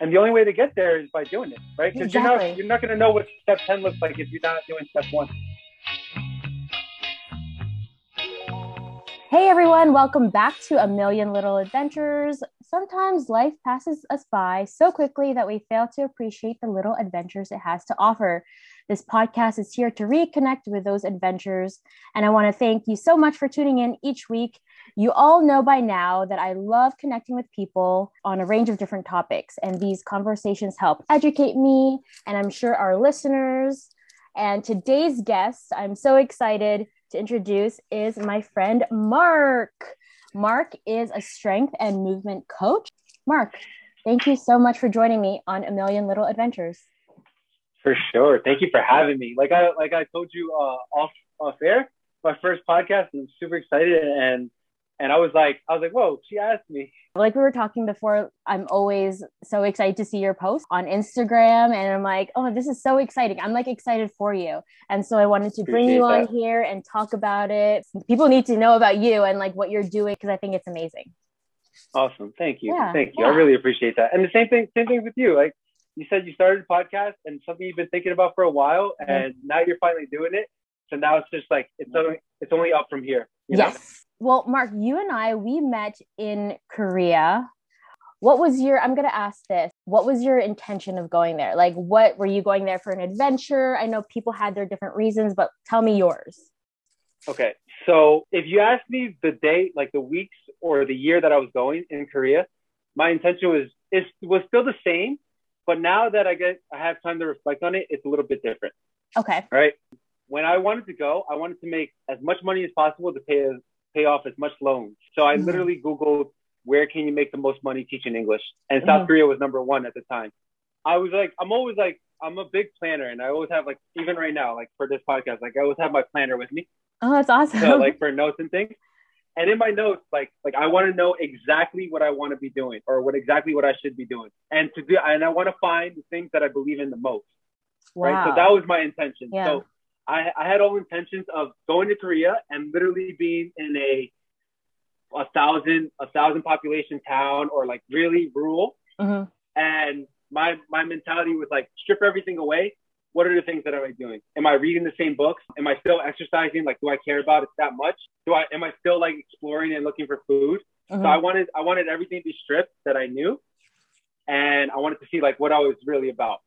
And the only way to get there is by doing it, right? Because exactly. you're not going to know what step 10 looks like if you're not doing step 1. Hey everyone, welcome back to A Million Little Adventures. Sometimes life passes us by so quickly that we fail to appreciate the little adventures it has to offer. This podcast is here to reconnect with those adventures. And I want to thank you so much for tuning in each week. You all know by now that I love connecting with people on a range of different topics. And these conversations help educate me and I'm sure our listeners. And today's guest, I'm so excited to introduce, is my friend Mark. Mark is a strength and movement coach. Mark, thank you so much for joining me on A Million Little Adventures. For sure. Thank you for having me. Like I told you off air, my first podcast, and I'm super excited. And I was like, whoa, she asked me. Like we were talking before, I'm always so excited to see your posts on Instagram. And I'm like, oh, this is so exciting. I'm like excited for you. And so I wanted to bring you on here and talk about it. People need to know about you and like what you're doing, because I think it's amazing. Awesome. Thank you. Yeah. Thank you. Yeah. I really appreciate that. And the same thing with you. Like you said, you started a podcast and something you've been thinking about for a while. Mm-hmm. And now you're finally doing it. So now it's just like, it's only up from here. Yes. Know? Well, Mark, you and I, we met in Korea. What was your intention of going there? Like, what were you going there for, an adventure? I know people had their different reasons, but tell me yours. Okay. So if you ask me the day, like the weeks or the year that I was going in Korea, my intention was still the same, but now that I have time to reflect on it, it's a little bit different. Okay. All right. When I wanted to go, I wanted to make as much money as possible to pay off as much loans. So I literally Googled, where can you make the most money teaching English? And South Korea was number one at the time. I was like, I'm a big planner. And I always have like, even right now, like for this podcast, like I always have my planner with me. Oh, that's awesome. So like for notes and things. And in my notes, like I want to know exactly what I want to be doing or what I should be doing. And I want to find the things that I believe in the most. Wow. Right. So that was my intention. Yeah. So I had all intentions of going to Korea and literally being in a thousand population town or like really rural. Mm-hmm. And my mentality was like, strip everything away. What are the things that am I doing? Am I reading the same books? Am I still exercising? Like, do I care about it that much? Am I still like exploring and looking for food? Mm-hmm. So I wanted everything to be stripped that I knew. And I wanted to see like what I was really about.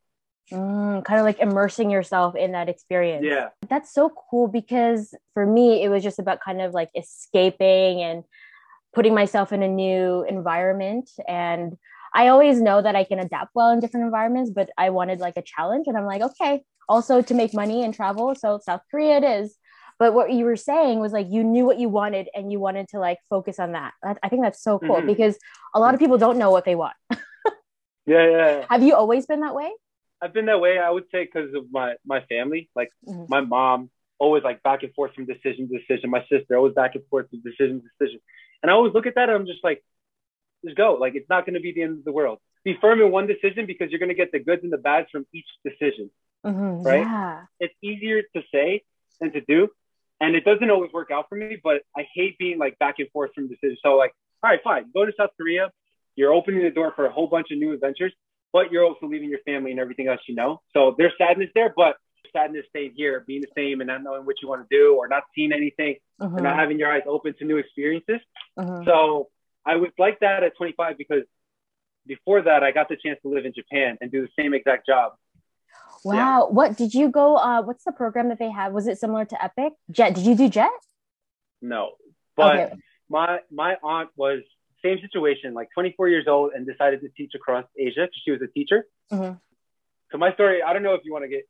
Kind of like immersing yourself in that experience. Yeah. That's so cool, because for me, it was just about kind of like escaping and putting myself in a new environment. And I always know that I can adapt well in different environments, but I wanted like a challenge. And I'm like, okay, also to make money and travel. So South Korea it is. But what you were saying was like, you knew what you wanted and you wanted to like focus on that. I think that's so cool, because a lot of people don't know what they want. Yeah. Have you always been that way? I've been that way, I would say, because of my family. Like my mom, always like back and forth from decision to decision. My sister, always back and forth from decision to decision. And I always look at that and I'm just like, just go. Like, it's not going to be the end of the world. Be firm in one decision, because you're going to get the goods and the bads from each decision. Mm-hmm, right? Yeah. It's easier to say than to do. And it doesn't always work out for me, but I hate being like back and forth from decision. So like, all right, fine. Go to South Korea. You're opening the door for a whole bunch of new adventures, but you're also leaving your family and everything else, you know? So there's sadness there, but sadness staying here, being the same and not knowing what you want to do or not seeing anything and not having your eyes open to new experiences. So I was like that at 25, because before that, I got the chance to live in Japan and do the same exact job. Wow. Yeah. What did you go? What's the program that they had? Was it similar to Epic? Jet? Did you do Jet? No, but okay. My aunt was same situation, like 24 years old, and decided to teach across Asia because she was a teacher. So my story, I don't know if you want to get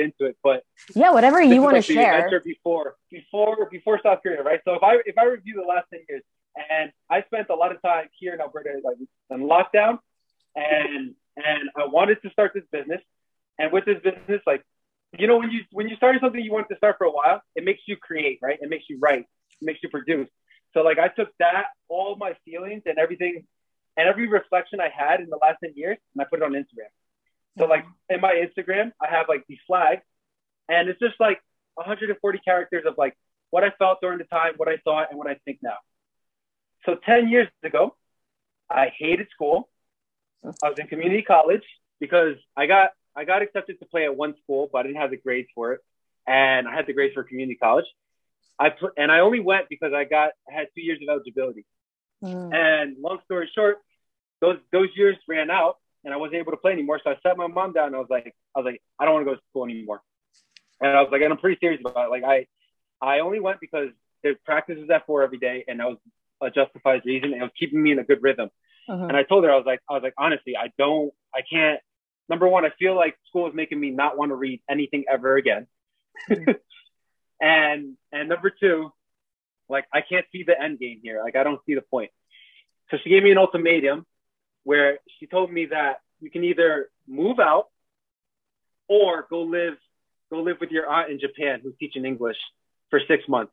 into it, but yeah, whatever you want to share. Before South Korea, right? So if I review the last 10 years, and I spent a lot of time here in Alberta, like in lockdown, and I wanted to start this business, and with this business, like you know, when you started something you wanted to start for a while, it makes you create, right? It makes you write, it makes you produce. So like I took that, all my feelings and everything and every reflection I had in the last 10 years, and I put it on Instagram. So like in my Instagram, I have like these flags, and it's just like 140 characters of like what I felt during the time, what I thought, and what I think now. So 10 years ago, I hated school. I was in community college because I got accepted to play at one school, but I didn't have the grades for it, and I had the grades for community college. And I only went because I had 2 years of eligibility. And long story short, those years ran out, and I wasn't able to play anymore. So I sat my mom down, and I was like, I don't want to go to school anymore. And I was like, and I'm pretty serious about it. Like I only went because there's practices at 4 every day, and that was a justified reason. And it was keeping me in a good rhythm. And I told her, I was like, honestly, I can't. Number one, I feel like school is making me not want to read anything ever again. And number two, like, I can't see the end game here. Like, I don't see the point. So she gave me an ultimatum where she told me that you can either move out or go live with your aunt in Japan who's teaching English for 6 months.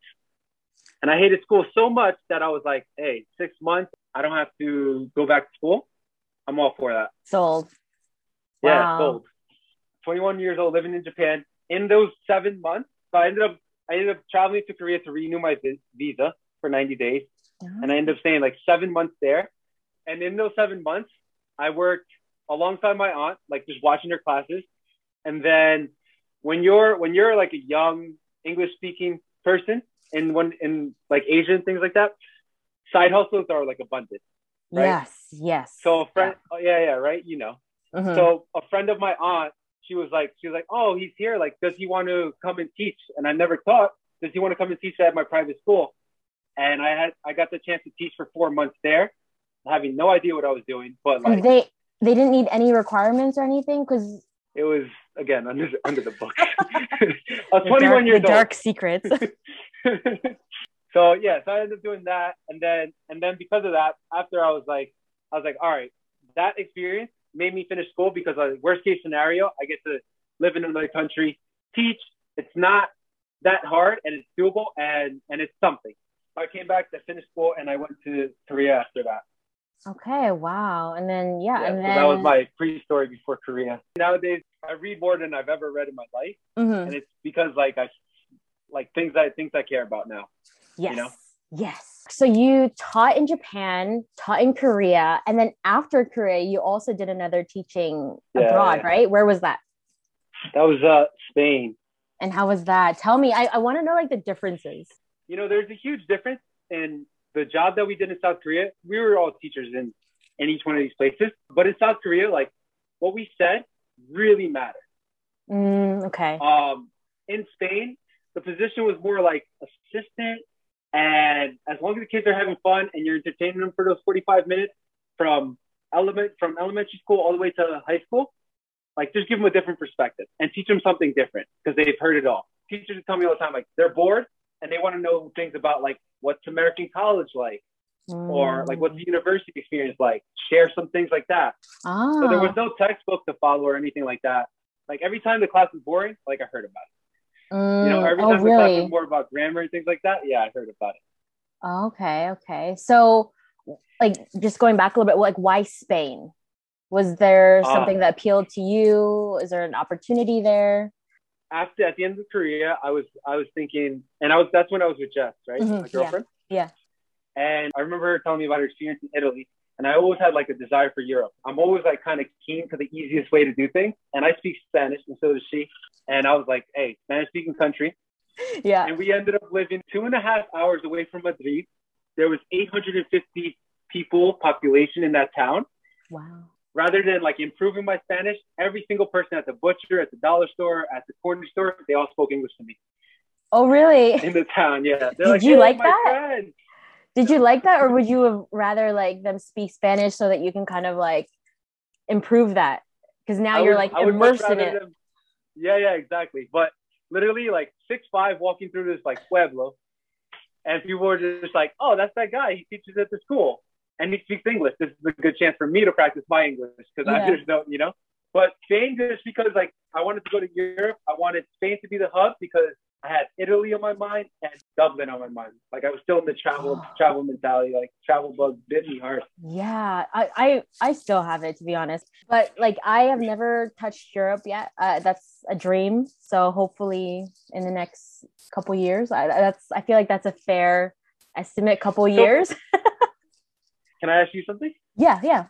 And I hated school so much that I was like, hey, 6 months, I don't have to go back to school. I'm all for that. Sold. Yeah, wow. Sold. 21 years old, living in Japan. In those 7 months, so I ended up traveling to Korea to renew my visa for 90 days. And I ended up staying like 7 months there. And in those 7 months, I worked alongside my aunt, like just watching her classes. And then when you're like a young English speaking person in like Asia and things like that, side hustles are like abundant. Right? Yes. So a friend, right. You know, so a friend of my aunt, she was like, oh, he's here. Like, does he want to come and teach? And I never taught. Does he want to come and teach at my private school? And I got the chance to teach for 4 months there, having no idea what I was doing. But like, they didn't need any requirements or anything because it was, again, under the book. I was 21 years old. The dark secrets. So I ended up doing that, and then because of that, after I was like, all right, that experience made me finish school because worst case scenario, I get to live in another country, teach. It's not that hard and it's doable and it's something. I came back to finish school and I went to Korea after that. Okay, wow. And then, and then that was my pre-story before Korea. Nowadays, I read more than I've ever read in my life. And it's because like things I care about now. Yes. You know? Yes. So you taught in Japan, taught in Korea, and then after Korea, you also did another teaching abroad, right? Where was that? That was Spain. And how was that? Tell me. I want to know like the differences. You know, there's a huge difference in the job that we did in South Korea. We were all teachers in each one of these places. But in South Korea, like what we said really mattered. Okay. In Spain, the position was more like assistant. And as long as the kids are having fun and you're entertaining them for those 45 minutes from elementary school all the way to high school, like just give them a different perspective and teach them something different because they've heard it all. Teachers tell me all the time, like they're bored and they want to know things about like what's American college like or like what's the university experience like, share some things like that. So there was no textbook to follow or anything like that. Like every time the class was boring, like I heard about it. You know, every time we talk more about grammar and things like that, I heard about it. Okay. So, like, just going back a little bit, like, why Spain? Was there something that appealed to you? Is there an opportunity there? After at the end of Korea, I was thinking, and that's when I was with Jess, right, my girlfriend. Yeah. And I remember her telling me about her experience in Italy, and I always had like a desire for Europe. I'm always like kind of keen to the easiest way to do things, and I speak Spanish, and so does she. And I was like, hey, Spanish-speaking country. Yeah. And we ended up living 2.5 hours away from Madrid. There was 850 people population in that town. Wow. Rather than like improving my Spanish, every single person at the butcher, at the dollar store, at the corner store, they all spoke English to me. Oh, really? In the town, yeah. Did like, you like that? Friend. Did you like that? Or would you have rather like them speak Spanish so that you can kind of like improve that? Because now you're like immersed in it. Yeah, exactly. But literally like 6'5" walking through this like pueblo and people were just like, oh, that's that guy. He teaches at the school and he speaks English. This is a good chance for me to practice my English because I just don't, you know. But Spain, just because like I wanted to go to Europe, I wanted Spain to be the hub because I had Italy on my mind and Dublin on my mind. Like I was still in the travel mentality, like travel bug bit me hard. Yeah, I still have it to be honest. But like I have never touched Europe yet. That's a dream. So hopefully in the next couple years, I feel like that's a fair estimate. Couple years. Can I ask you something? Yeah.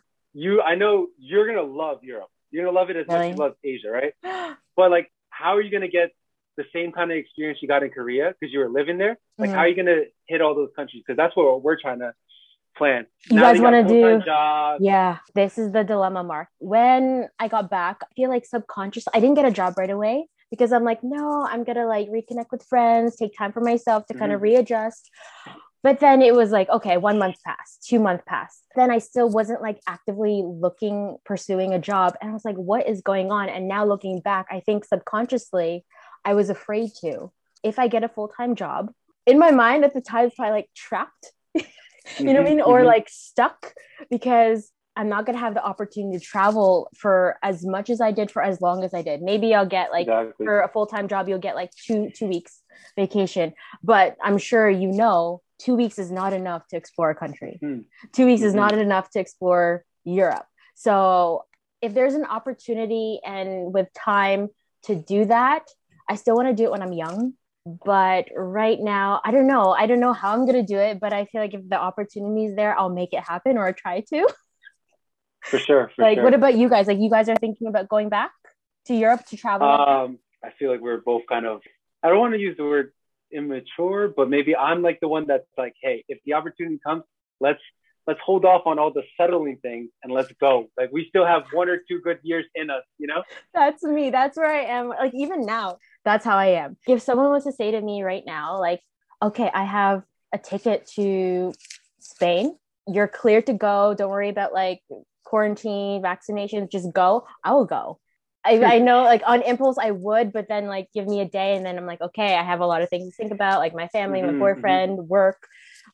I know you're going to love Europe. You're going to love it as much as you love Asia, right? But like, how are you going to get the same kind of experience you got in Korea because you were living there? Like, how are you going to hit all those countries? Because that's what we're trying to plan. You guys want to do jobs. Yeah, this is the dilemma, Mark. When I got back, I feel like subconsciously I didn't get a job right away because I'm like, no, I'm gonna like reconnect with friends, take time for myself to kind of readjust. But then it was like, okay, 1 month passed, 2 months passed. Then I still wasn't like actively looking, pursuing a job. And I was like, what is going on? And now looking back, I think subconsciously I was afraid to. If I get a full-time job, in my mind at the time, probably like trapped. You know what I mean? Or like stuck because I'm not going to have the opportunity to travel for as much as I did for as long as I did. Maybe I'll get like for a full-time job, you'll get like two weeks vacation, but I'm sure, you know, 2 weeks is not enough to explore a country. 2 weeks is not enough to explore Europe. So if there's an opportunity and with time to do that, I still want to do it when I'm young. But right now, I don't know. I don't know how I'm going to do it, but I feel like if the opportunity is there, I'll make it happen or try to. For sure. For sure. What about you guys? Like, you guys are thinking about going back to Europe to travel? I feel like we're both kind of, I don't want to use the word immature, but maybe I'm like the one that's like, hey, if the opportunity comes, let's hold off on all the settling things and let's go. Like, we still have 1 or 2 good years in us, you know? That's me. That's where I am. Like, even now. That's how I am. If someone was to say to me right now, like, okay, I have a ticket to Spain. You're clear to go. Don't worry about like quarantine, vaccinations. Just go. I will go. I know like on impulse I would, but then like give me a day. And then I'm like, okay, I have a lot of things to think about, like my family, my boyfriend, work,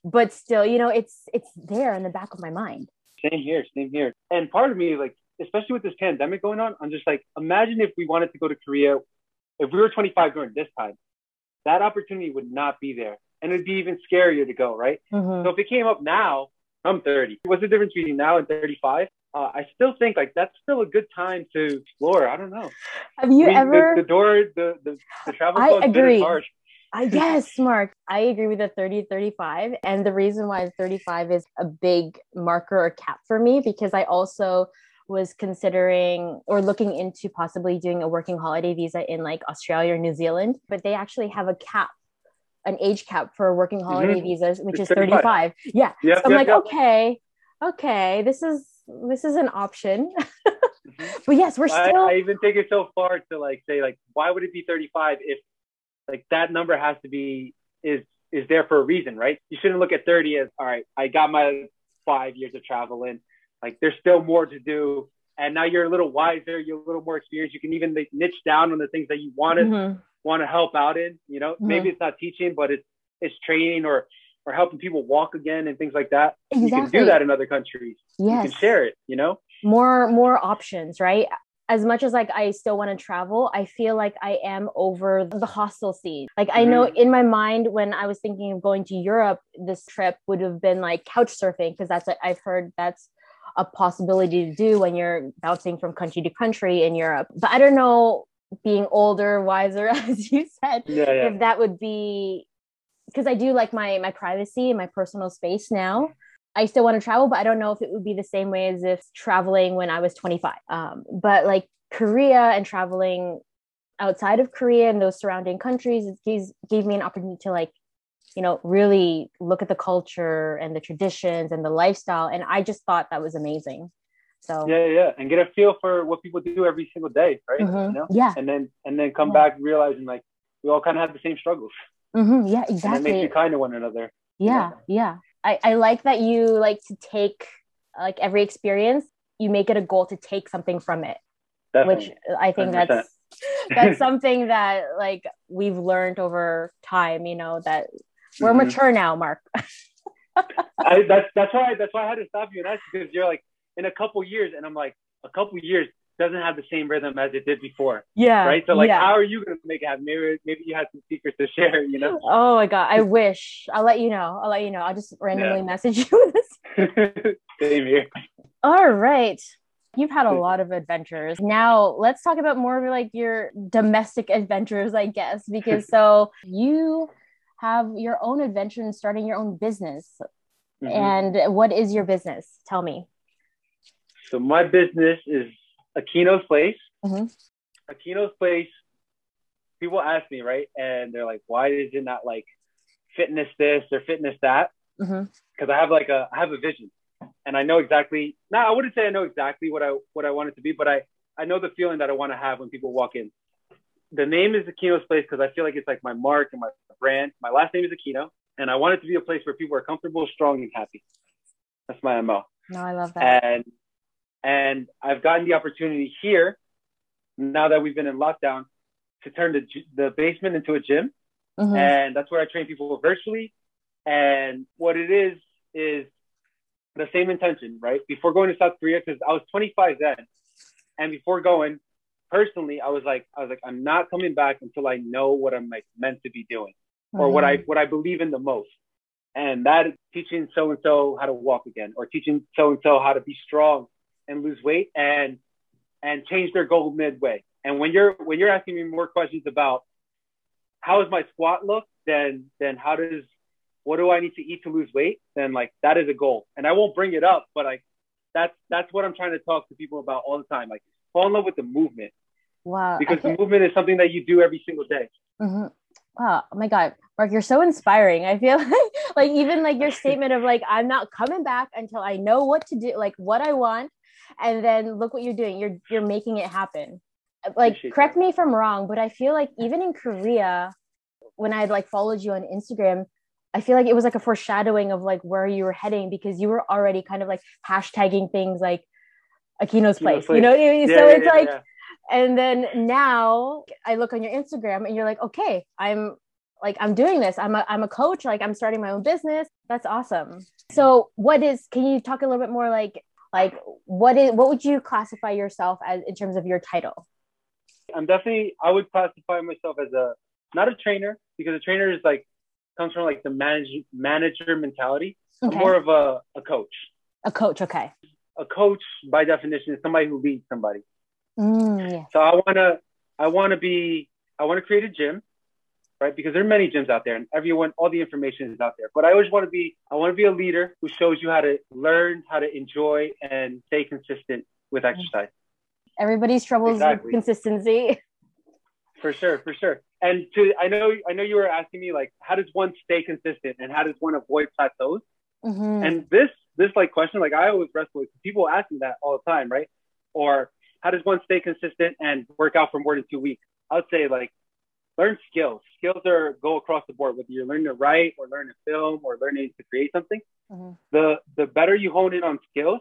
but still, you know, it's there in the back of my mind. Same here. And part of me, like, especially with this pandemic going on, I'm just like, imagine if we wanted to go to Korea. If we were 25 during this time, that opportunity would not be there. And it'd be even scarier to go, right? So if it came up now, I'm 30. What's the difference between now and 35? I still think like that's still a good time to explore. I don't know. Have you ever... The travel zone is harsh. Yes, Mark. I agree with the 30, 35. And the reason why 35 is a big marker or cap for me, because I also... was considering or looking into possibly doing a working holiday visa in like Australia or New Zealand, but they actually have a cap, an age cap for working holiday visas, which it's is 35. Yeah. Yep, so I'm okay. This is an option. But yes, we're still. I even take it so far to like say like, why would it be 35 if like that number has to be is there for a reason, right? You shouldn't look at 30 as all right. I got my 5 years of travel in. Like there's still more to do. And now you're a little wiser, you're a little more experienced. You can even like, niche down on the things that you want to help out in, you know, maybe it's not teaching, but it's training or helping people walk again and things like that. Exactly. You can do that in other countries. Yes. You can share it, you know, more options, right? As much as like, I still want to travel, I feel like I am over the hostel scene. Like I know in my mind, when I was thinking of going to Europe, this trip would have been like couch surfing. Cause that's what I've heard that's a possibility to do when you're bouncing from country to country in Europe. But I don't know, being older, wiser, as you said, if that would be, because I do like my privacy and my personal space now. I still want to travel, but I don't know if it would be the same way as if traveling when I was 25. But like Korea and traveling outside of Korea and those surrounding countries, it gave me an opportunity to like, you know, really look at the culture and the traditions and the lifestyle. And I just thought that was amazing. So yeah. And get a feel for what people do every single day, right? You know? Yeah. And then come back realizing like we all kind of have the same struggles. Yeah, exactly. And it makes you kind of one another. Yeah. I like that you like to take like every experience, you make it a goal to take something from it. Definitely. Which I think 100%. That's something that like we've learned over time, you know, that we're mature now, Mark. That's why I had to stop you and ask, because you're like in a couple years, and I'm like, a couple years doesn't have the same rhythm as it did before. Yeah. Right. So like, how are you going to make it happen? Maybe you have some secrets to share, you know? Oh my God. I wish. I'll let you know. I'll just randomly message you with this. Same here. All right. You've had a lot of adventures. Now let's talk about more of like your domestic adventures, I guess, because so you have your own adventure in starting your own business. And what is your business? Tell me. So my business is A Keeno's Place. Mm-hmm. A Keeno's Place, people ask me, right? And they're like, why is it not like fitness this or fitness that? Because mm-hmm. I have a vision. And I know exactly, I wouldn't say I know exactly what I want it to be, but I know the feeling that I want to have when people walk in. The name is Keeno's Place because I feel like it's like my mark and my brand. My last name is Keeno, and I want it to be a place where people are comfortable, strong, and happy. That's my MO. No, I love that. And I've gotten the opportunity here, now that we've been in lockdown, to turn the basement into a gym. Mm-hmm. And that's where I train people virtually. And what it is the same intention, right? Before going to South Korea, because I was 25 then, and before going, personally, I was like, I'm not coming back until I know what I'm like meant to be doing, or mm-hmm. what I believe in the most. And that is teaching so and so how to walk again, or teaching so and so how to be strong and lose weight and change their goal midway. And when you're asking me more questions about how does my squat look, then what do I need to eat to lose weight? Then like, that is a goal. And I won't bring it up, but like, that's what I'm trying to talk to people about all the time. Like, fall in love with the movement. Wow. Because the movement is something that you do every single day. Mm-hmm. Wow. Oh my God. Mark, you're so inspiring. I feel like even like your statement of like, I'm not coming back until I know what to do, like what I want. And then look what you're doing. You're making it happen. Like, correct me if I'm wrong, but I feel like even in Korea, when I like followed you on Instagram, I feel like it was like a foreshadowing of like where you were heading, because you were already kind of like hashtagging things like A Keeno's Place, you know? Yeah, so it's like, and then now I look on your Instagram and you're like, okay, I'm doing this. I'm a coach. Like, I'm starting my own business. That's awesome. So can you talk a little bit more like what would you classify yourself as in terms of your title? I would classify myself as not a trainer, because a trainer is like, comes from like the manager mentality. Okay. I'm more of a coach. A coach. Okay. A coach, by definition, is somebody who leads somebody. Yeah. So I want to create a gym, right? Because there are many gyms out there, and all the information is out there. But I want to be a leader who shows you how to learn, how to enjoy, and stay consistent with exercise. Everybody's troubles with consistency. For sure. And I know you were asking me like, how does one stay consistent and how does one avoid plateaus? Mm-hmm. And this like question, like I always wrestle with, people ask me that all the time, right? Or how does one stay consistent and work out for more than 2 weeks? I would say like, learn skills. Skills go across the board, whether you're learning to write or learn to film or learning to create something. Mm-hmm. The better you hone in on skills,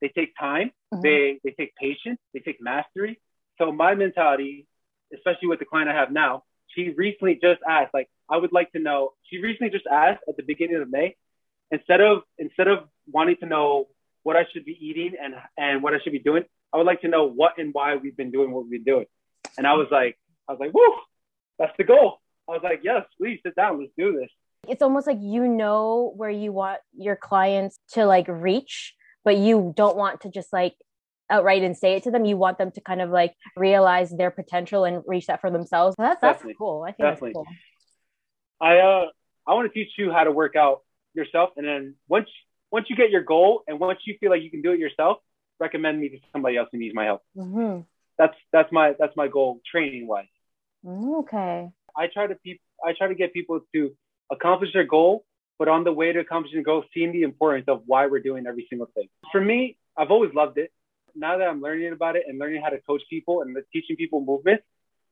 they take time, mm-hmm. they take patience, they take mastery. So my mentality, especially with the client I have now, she recently just asked at the beginning of May, instead of wanting to know what I should be eating and what I should be doing, I would like to know what and why we've been doing what we've been doing. And I was like, woo, that's the goal. I was like, yes, please sit down. Let's do this. It's almost like, you know, where you want your clients to like reach, but you don't want to just like outright and say it to them. You want them to kind of like realize their potential and reach that for themselves. That's cool. I think definitely. That's cool. I want to teach you how to work out yourself. And then once you get your goal and once you feel like you can do it yourself, recommend me to somebody else who needs my help. Mm-hmm. That's my goal training wise. Okay. I try to get people to accomplish their goal, but on the way to accomplishing the goal, seeing the importance of why we're doing every single thing. For me, I've always loved it. Now that I'm learning about it and learning how to coach people and teaching people movements,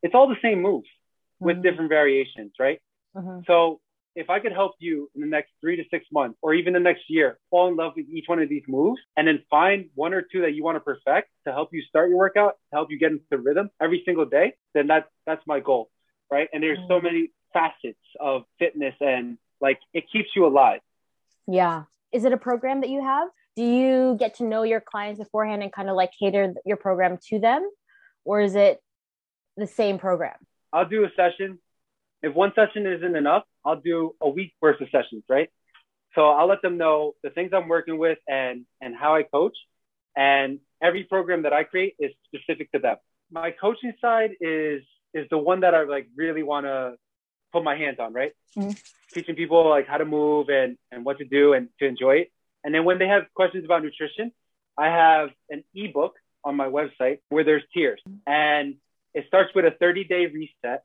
it's all the same moves mm-hmm. with different variations, right? Mm-hmm. So if I could help you in the next 3 to 6 months or even the next year, fall in love with each one of these moves and then find one or two that you want to perfect to help you start your workout, to help you get into the rhythm every single day, then that's my goal, right? And there's mm-hmm. so many facets of fitness and like, it keeps you alive. Yeah. Is it a program that you have? Do you get to know your clients beforehand and kind of like cater your program to them? Or is it the same program? I'll do a session. If one session isn't enough, I'll do a week worth of sessions, right? So I'll let them know the things I'm working with and how I coach. And every program that I create is specific to them. My coaching side is the one that I like really want to put my hands on, right? Mm-hmm. Teaching people like how to move and what to do and to enjoy it. And then when they have questions about nutrition, I have an ebook on my website where there's tiers, and it starts with a 30-day reset,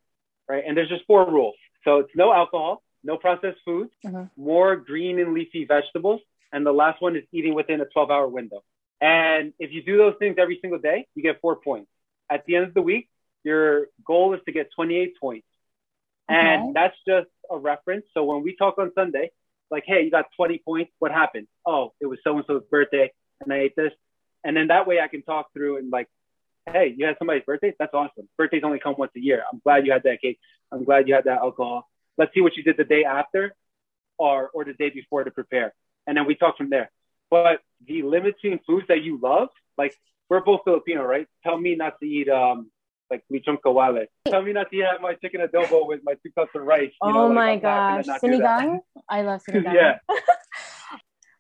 right? And there's just 4 rules. So it's no alcohol, no processed foods, more green and leafy vegetables. And the last one is eating within a 12-hour window. And if you do those things every single day, you get 4 points. At the end of the week, your goal is to get 28 points. And that's just a reference. So when we talk on Sunday, like, hey, you got 20 points. What happened? Oh, it was so-and-so's birthday and I ate this. And then that way I can talk through and like, hey, you had somebody's birthday? That's awesome. Birthdays only come once a year. I'm glad you had that cake. I'm glad you had that alcohol. Let's see what you did the day after or the day before to prepare. And then we talk from there. But the limiting foods that you love, like we're both Filipino, right? Tell me not to eat like lechon kawale. Tell me not to have my chicken adobo with my 2 cups of rice. You know, my gosh. Sinigang? I love sinigang. Yeah.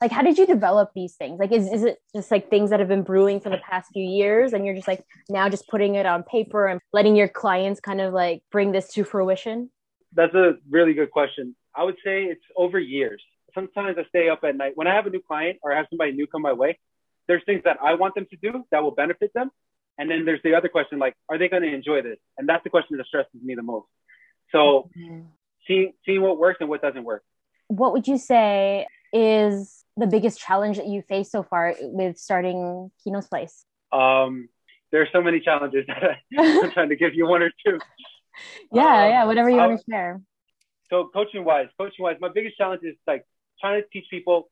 Like, how did you develop these things? Like, is it just like things that have been brewing for the past few years and you're just like now just putting it on paper and letting your clients kind of like bring this to fruition? That's a really good question. I would say it's over years. Sometimes I stay up at night. When I have a new client or I have somebody new come my way, there's things that I want them to do that will benefit them. And then there's the other question, like, are they going to enjoy this? And that's the question that stresses me the most. So seeing what works and what doesn't work. What would you say is the biggest challenge that you face so far with starting Keeno's Place? There are so many challenges that I'm trying to give you one or two. Yeah, whatever you want to share. So coaching wise, my biggest challenge is like trying to teach people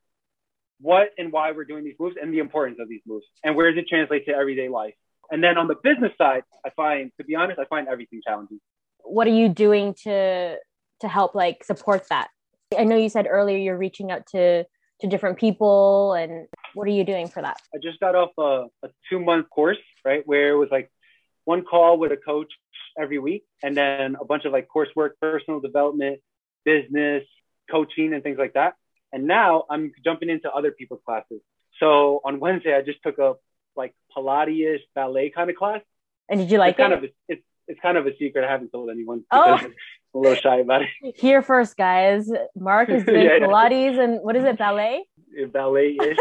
what and why we're doing these moves and the importance of these moves and where does it translate to everyday life. And then on the business side, I find everything challenging. What are you doing to help like support that? I know you said earlier you're reaching out to different people, and what are you doing for that? I just got off a 2-month course, right? Where it was like one call with a coach every week, and then a bunch of like coursework, personal development, business, coaching, and things like that. And now I'm jumping into other people's classes. So on Wednesday, I just took a like Pilates ballet kind of class. And did you like it? It's kind of a secret. I haven't told anyone. Oh. A little shy about it. Here first, guys. Mark is doing Pilates and what is it, ballet? Ballet-ish.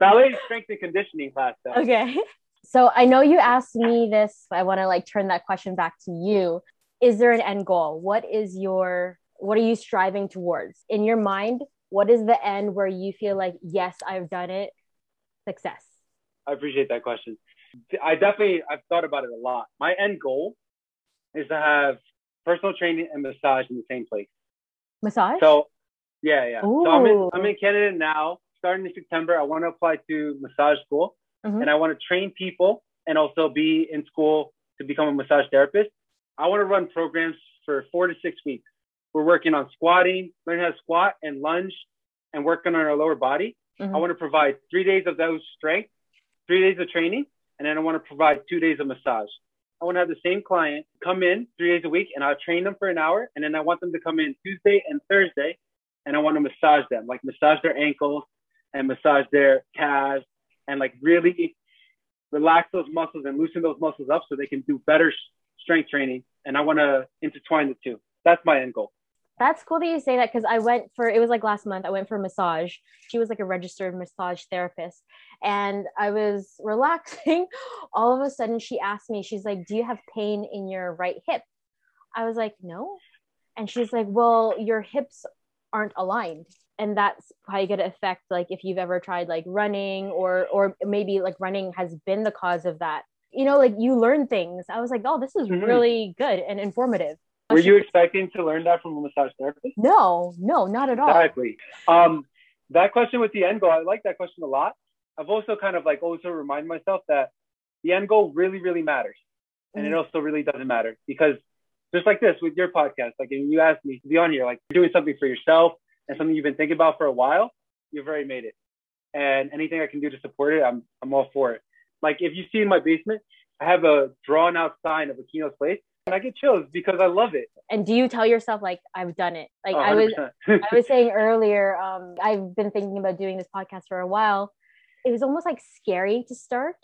Ballet is strength and conditioning class, though. Okay. So I know you asked me this. But I want to like turn that question back to you. Is there an end goal? What are you striving towards? In your mind, what is the end where you feel like, yes, I've done it? Success. I appreciate that question. I've thought about it a lot. My end goal is to have personal training and massage in the same place. Massage? So, yeah. Ooh. So I'm in Canada now. Starting in September, I want to apply to massage school. And I want to train people and also be in school to become a massage therapist. I want to run programs for 4 to 6 weeks. We're working on squatting, learning how to squat and lunge and working on our lower body. I want to provide 3 days of those strength, 3 days of training, and then I want to provide 2 days of massage. I want to have the same client come in 3 days a week and I'll train them for an hour. And then I want them to come in Tuesday and Thursday and I want to massage them, like massage their ankles and massage their calves and like really relax those muscles and loosen those muscles up so they can do better strength training. And I want to intertwine the two. That's my end goal. That's cool that you say that because it was like last month, I went for a massage. She was like a registered massage therapist and I was relaxing. All of a sudden she asked me, she's like, do you have pain in your right hip? I was like, no. And she's like, well, your hips aren't aligned. And that's probably going to affect like if you've ever tried like running or maybe like running has been the cause of that. You know, like you learn things. I was like, oh, this is really good and informative. Were you expecting to learn that from a massage therapist? No, not at all. Exactly. That question with the end goal, I like that question a lot. I've also kind of like also remind myself that the end goal really, really matters. And it also really doesn't matter because just like this with your podcast, like and you asked me to be on here, like you're doing something for yourself and something you've been thinking about for a while, you've already made it. And anything I can do to support it, I'm all for it. Like if you see in my basement, I have a drawn out sign of a Keeno's Place. And I get chills because I love it. And do you tell yourself like, I've done it? Like 100%. I was saying earlier, I've been thinking about doing this podcast for a while. It was almost like scary to start.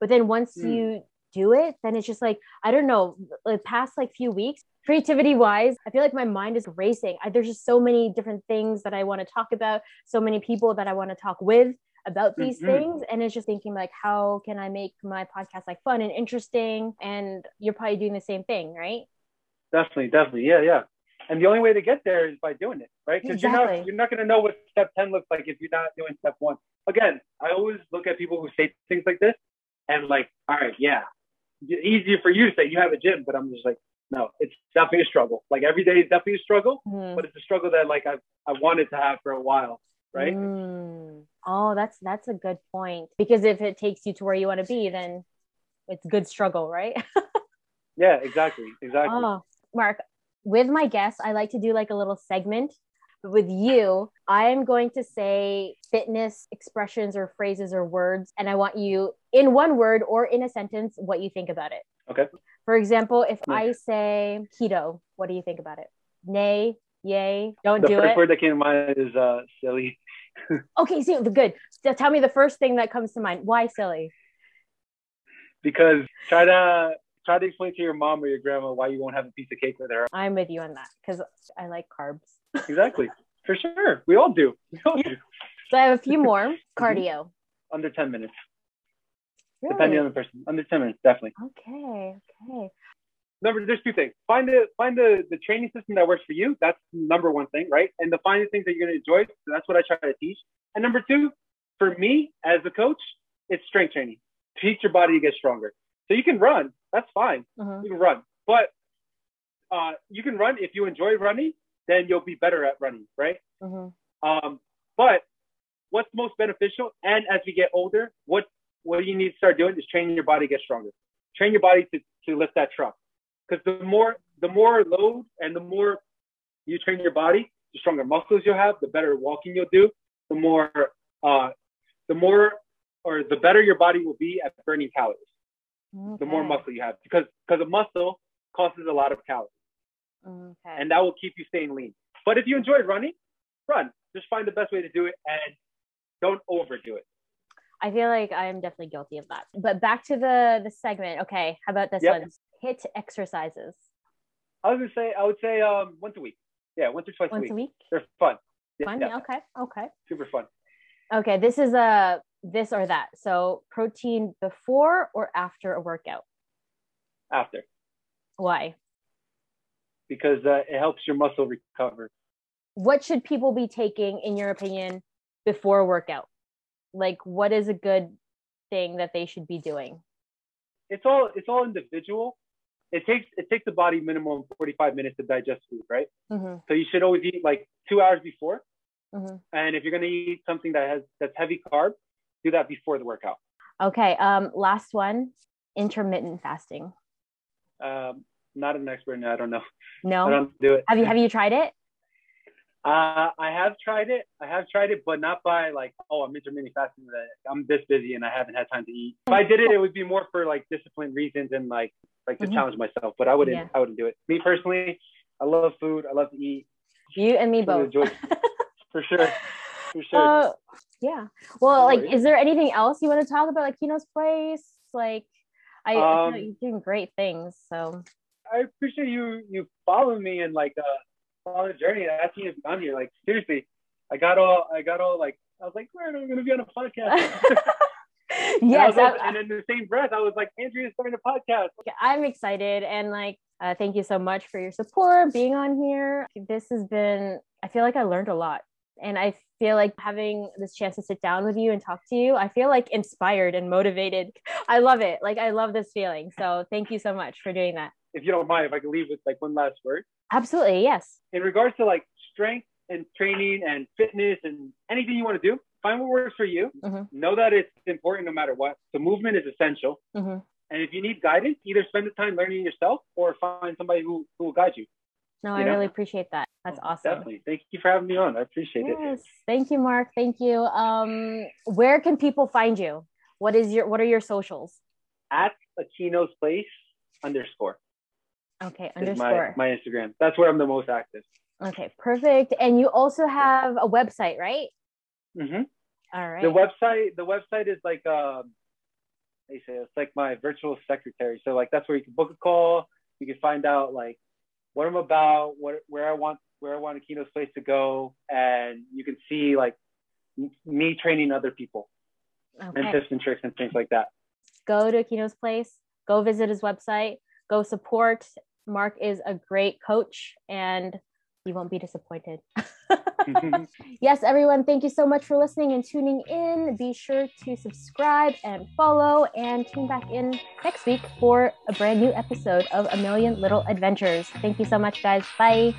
But then once you do it, then it's just like, I don't know, the past like few weeks, creativity wise, I feel like my mind is racing. There's just so many different things that I want to talk about. So many people that I want to talk with. about these things. And it's just thinking like, how can I make my podcast like fun and interesting? And you're probably doing the same thing, right? Definitely. Yeah. And the only way to get there is by doing it, right? Because you're not going to know what step 10 looks like if you're not doing step one. Again, I always look at people who say things like this and like, all right, yeah. Easier for you to say you have a gym, but I'm just like, no, it's definitely a struggle. Like every day is definitely a struggle, but it's a struggle that like I wanted to have for a while, right? Oh, that's a good point. Because if it takes you to where you want to be, then it's good struggle, right? Yeah, exactly. Oh, Mark, with my guests, I like to do like a little segment. With you, I am going to say fitness expressions or phrases or words, and I want you in one word or in a sentence what you think about it. Okay. For example, if I say keto, what do you think about it? Nay, yay, don't do it. The first word that came to mind is silly. Okay, so good. So tell me the first thing that comes to mind. Why silly? Because try to explain to your mom or your grandma why you won't have a piece of cake with her. I'm with you on that because I like carbs. Exactly. For sure. We all do. So I have a few more. Cardio. Under 10 minutes. Really? Depending on the person. Under 10 minutes, definitely. Okay. Remember, there's two things. Find the training system that works for you. That's number one thing, right? And to find the things that you're going to enjoy. So that's what I try to teach. And number two, for me as a coach, it's strength training. Teach your body to get stronger. So you can run. That's fine. You can run. But you can run if you enjoy running. Then you'll be better at running, right? But what's most beneficial, and as we get older, what you need to start doing is training your body to get stronger. Train your body to lift that truck. Because the more load and the more you train your body, the stronger muscles you'll have, the better walking you'll do, the better your body will be at burning calories. Okay. The more muscle you have. Because a muscle causes a lot of calories. Okay. And that will keep you staying lean. But if you enjoy running, run. Just find the best way to do it and don't overdo it. I feel like I am definitely guilty of that. But back to the segment. Okay, how about this one? HIIT exercises. I would say once a week. Yeah, once or twice a week. They're fun. Fun? Yeah. Okay. Super fun. Okay, this is a this or that. So protein before or after a workout? After. Why? Because it helps your muscle recover. What should people be taking, in your opinion, before a workout? Like, what is a good thing that they should be doing? It's all individual. It takes the body minimum 45 minutes to digest food, right? So you should always eat like 2 hours before. And if you're going to eat something that's heavy carb, do that before the workout. Okay. Last one, intermittent fasting. Not an expert. No, I don't know. No, I don't do it. Have you tried it? I have tried it, but not by like, oh, I'm intermittent fasting. I'm this busy and I haven't had time to eat. If I did it, it would be more for like discipline reasons and like to challenge myself. But I wouldn't do it. Me personally, I love food. I love to eat. You and me both. For sure. Yeah. Well, like, is there anything else you want to talk about? Like Keeno's Place, like. I know you're doing great things, so I appreciate you following me and like follow the journey and asking me to be on here. Like seriously, I got all like I was like, where am I going to be on a podcast? Yes, and in the same breath, I was like, Andrea's starting a podcast. I'm excited and like thank you so much for your support, being on here. This has been. I feel like I learned a lot, and I feel like having this chance to sit down with you and talk to you, I feel like inspired and motivated. I love it. Like, I love this feeling. So thank you so much for doing that. If you don't mind, if I could leave with like one last word. Absolutely. Yes. In regards to like strength and training and fitness and anything you want to do, find what works for you. Know that it's important no matter what. The movement is essential. And if you need guidance, either spend the time learning yourself or find somebody who will guide you. No, I really appreciate that. That's awesome. Definitely. Thank you for having me on. I appreciate it. Yes. Thank you, Mark. Thank you. Where can people find you? What are your socials? At Keeno's Place _ Okay. _ My Instagram. That's where I'm the most active. Okay. Perfect. And you also have a website, right? All right. The website is like, they say it's like my virtual secretary. So like, that's where you can book a call. You can find out like, what I'm about, where I want Keeno's Place to go, and you can see like me training other people. Okay. And tips and tricks and things like that. Go to Keeno's Place, go visit his website, go support. Mark is a great coach and you won't be disappointed. Yes, everyone, thank you so much for listening and tuning in. Be sure to subscribe and follow and tune back in next week for a brand new episode of A Million Little Adventures. Thank you so much, guys. Bye.